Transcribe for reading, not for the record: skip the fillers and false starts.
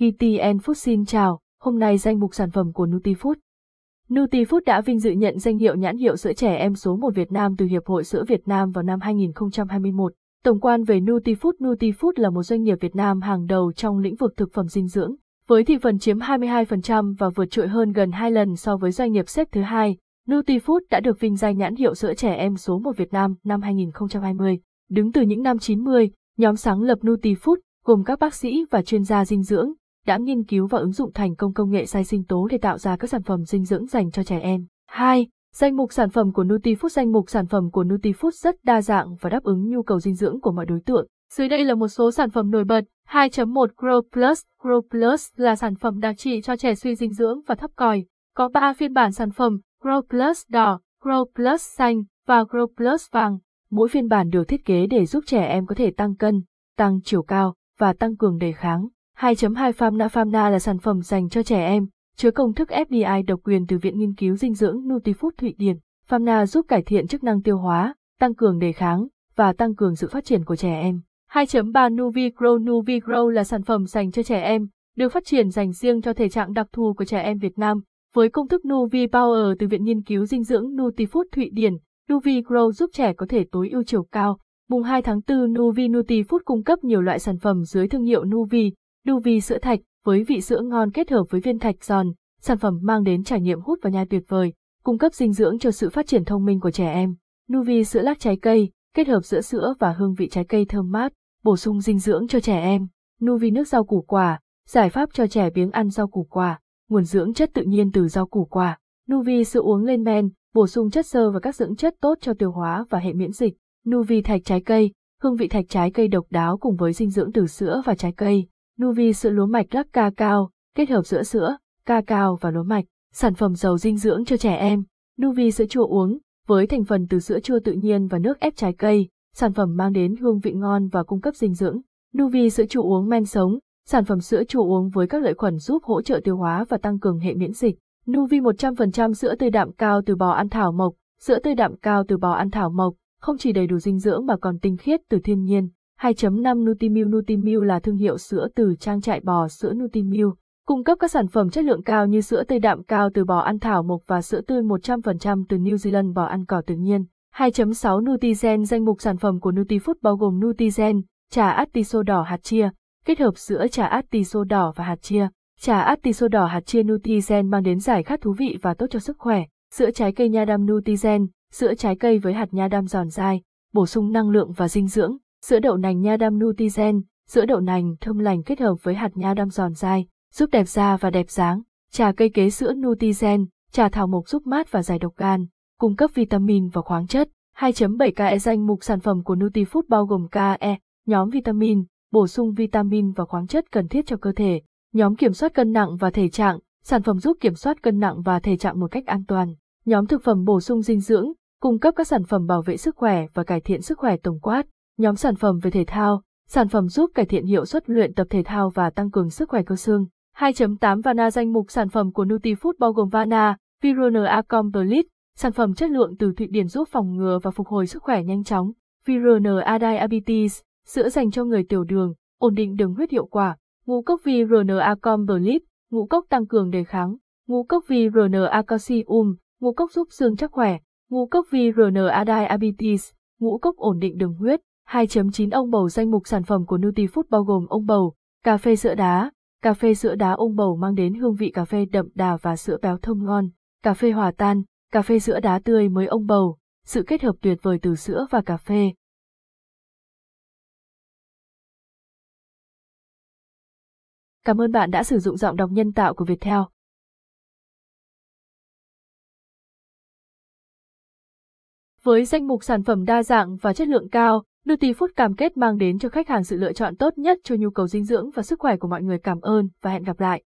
GTN Food xin chào, hôm nay danh mục sản phẩm của Nutifood. Nutifood đã vinh dự nhận danh hiệu nhãn hiệu sữa trẻ em số 1 Việt Nam từ Hiệp hội sữa Việt Nam vào năm 2021. Tổng quan về Nutifood. Nutifood là một doanh nghiệp Việt Nam hàng đầu trong lĩnh vực thực phẩm dinh dưỡng, với thị phần chiếm 22% và vượt trội hơn gần 2 lần so với doanh nghiệp xếp thứ 2. Nutifood đã được vinh danh nhãn hiệu sữa trẻ em số 1 Việt Nam năm 2020. Đứng từ những năm 90, nhóm sáng lập Nutifood, gồm các bác sĩ và chuyên gia dinh dưỡng, đã nghiên cứu và ứng dụng thành công công nghệ sai sinh tố để tạo ra các sản phẩm dinh dưỡng dành cho trẻ em. 2. Danh mục sản phẩm của Nutifood. Danh mục sản phẩm của Nutifood rất đa dạng và đáp ứng nhu cầu dinh dưỡng của mọi đối tượng. Dưới đây là một số sản phẩm nổi bật. 2.1 Grow Plus. Grow Plus là sản phẩm đặc trị cho trẻ suy dinh dưỡng và thấp còi. Có 3 phiên bản sản phẩm: Grow Plus đỏ, Grow Plus xanh và Grow Plus vàng. Mỗi phiên bản được thiết kế để giúp trẻ em có thể tăng cân, tăng chiều cao và tăng cường đề kháng. 2.2 Famna. Famna là sản phẩm dành cho trẻ em, chứa công thức FDI độc quyền từ Viện Nghiên cứu Dinh dưỡng Nutifood Thụy Điển. Famna giúp cải thiện chức năng tiêu hóa, tăng cường đề kháng và tăng cường sự phát triển của trẻ em. 2.3 Nuvi Grow. Nuvi Grow là sản phẩm dành cho trẻ em, được phát triển dành riêng cho thể trạng đặc thù của trẻ em Việt Nam. Với công thức Nuvi Power từ Viện Nghiên cứu Dinh dưỡng Nutifood Thụy Điển, Nuvi Grow giúp trẻ có thể tối ưu chiều cao. Mùng 2 tháng 4, Nutifood cung cấp nhiều loại sản phẩm dưới thương hiệu Nuvi. Nuvi sữa thạch với vị sữa ngon kết hợp với viên thạch giòn, sản phẩm mang đến trải nghiệm hút và nhai tuyệt vời, cung cấp dinh dưỡng cho sự phát triển thông minh của trẻ em. Nuvi sữa lắc trái cây, kết hợp giữa sữa và hương vị trái cây thơm mát, bổ sung dinh dưỡng cho trẻ em. Nuvi nước rau củ quả, giải pháp cho trẻ biếng ăn rau củ quả, nguồn dưỡng chất tự nhiên từ rau củ quả. Nuvi sữa uống lên men, bổ sung chất xơ và các dưỡng chất tốt cho tiêu hóa và hệ miễn dịch. Nuvi thạch trái cây, hương vị thạch trái cây độc đáo cùng với dinh dưỡng từ sữa và trái cây. Nuvi sữa lúa mạch lắc ca cao, kết hợp giữa sữa, ca cao và lúa mạch, sản phẩm giàu dinh dưỡng cho trẻ em. Nuvi sữa chua uống, với thành phần từ sữa chua tự nhiên và nước ép trái cây, sản phẩm mang đến hương vị ngon và cung cấp dinh dưỡng. Nuvi sữa chua uống men sống, sản phẩm sữa chua uống với các lợi khuẩn giúp hỗ trợ tiêu hóa và tăng cường hệ miễn dịch. Nuvi 100% sữa tươi đạm cao từ bò ăn thảo mộc. Sữa tươi đạm cao từ bò ăn thảo mộc không chỉ đầy đủ dinh dưỡng mà còn tinh khiết từ thiên nhiên. 2.5 Nutimil. Nutimil là thương hiệu sữa từ trang trại bò sữa Nutimil, cung cấp các sản phẩm chất lượng cao như sữa tươi đạm cao từ bò ăn thảo mộc và sữa tươi 100% từ New Zealand bò ăn cỏ tự nhiên. 2.6 Nutizen. Danh mục sản phẩm của Nutifood bao gồm Nutizen, trà atiso đỏ hạt chia, kết hợp sữa trà atiso đỏ và hạt chia. Trà atiso đỏ hạt chia Nutizen mang đến giải khát thú vị và tốt cho sức khỏe. Sữa trái cây nha đam Nutizen, sữa trái cây với hạt nha đam giòn dai, bổ sung năng lượng và dinh dưỡng. Sữa đậu nành nha đam Nutizen, sữa đậu nành thơm lành kết hợp với hạt nha đam giòn dai, giúp đẹp da và đẹp dáng. Trà cây kế sữa Nutizen, trà thảo mộc giúp mát và giải độc gan, cung cấp vitamin và khoáng chất. 2.7 KE. Danh mục sản phẩm của Nutifood bao gồm KE, nhóm vitamin, bổ sung vitamin và khoáng chất cần thiết cho cơ thể, nhóm kiểm soát cân nặng và thể trạng, sản phẩm giúp kiểm soát cân nặng và thể trạng một cách an toàn, nhóm thực phẩm bổ sung dinh dưỡng, cung cấp các sản phẩm bảo vệ sức khỏe và cải thiện sức khỏe tổng quát. Nhóm sản phẩm về thể thao, sản phẩm giúp cải thiện hiệu suất luyện tập thể thao và tăng cường sức khỏe cơ xương. 2.8 Värna. Danh mục sản phẩm của Nutifood bao gồm Värna, Virona Complete, sản phẩm chất lượng từ Thụy Điển giúp phòng ngừa và phục hồi sức khỏe nhanh chóng. Virona Diabetes, sữa dành cho người tiểu đường, ổn định đường huyết hiệu quả. Ngũ cốc Virona Complete, ngũ cốc tăng cường đề kháng. Ngũ cốc Virona Calcium, ngũ cốc giúp xương chắc khỏe. Ngũ cốc Virona Diabetes, ngũ cốc ổn định đường huyết. 2.9 Ông bầu. Danh mục sản phẩm của Nutifood bao gồm ông bầu, cà phê sữa đá. Cà phê sữa đá ông bầu mang đến hương vị cà phê đậm đà và sữa béo thơm ngon. Cà phê hòa tan, cà phê sữa đá tươi mới ông bầu, sự kết hợp tuyệt vời từ sữa và cà phê. Cảm ơn bạn đã sử dụng giọng đọc nhân tạo của Viettel. Với danh mục sản phẩm đa dạng và chất lượng cao, Nutifood cam kết mang đến cho khách hàng sự lựa chọn tốt nhất cho nhu cầu dinh dưỡng và sức khỏe của mọi người. Cảm ơn và hẹn gặp lại.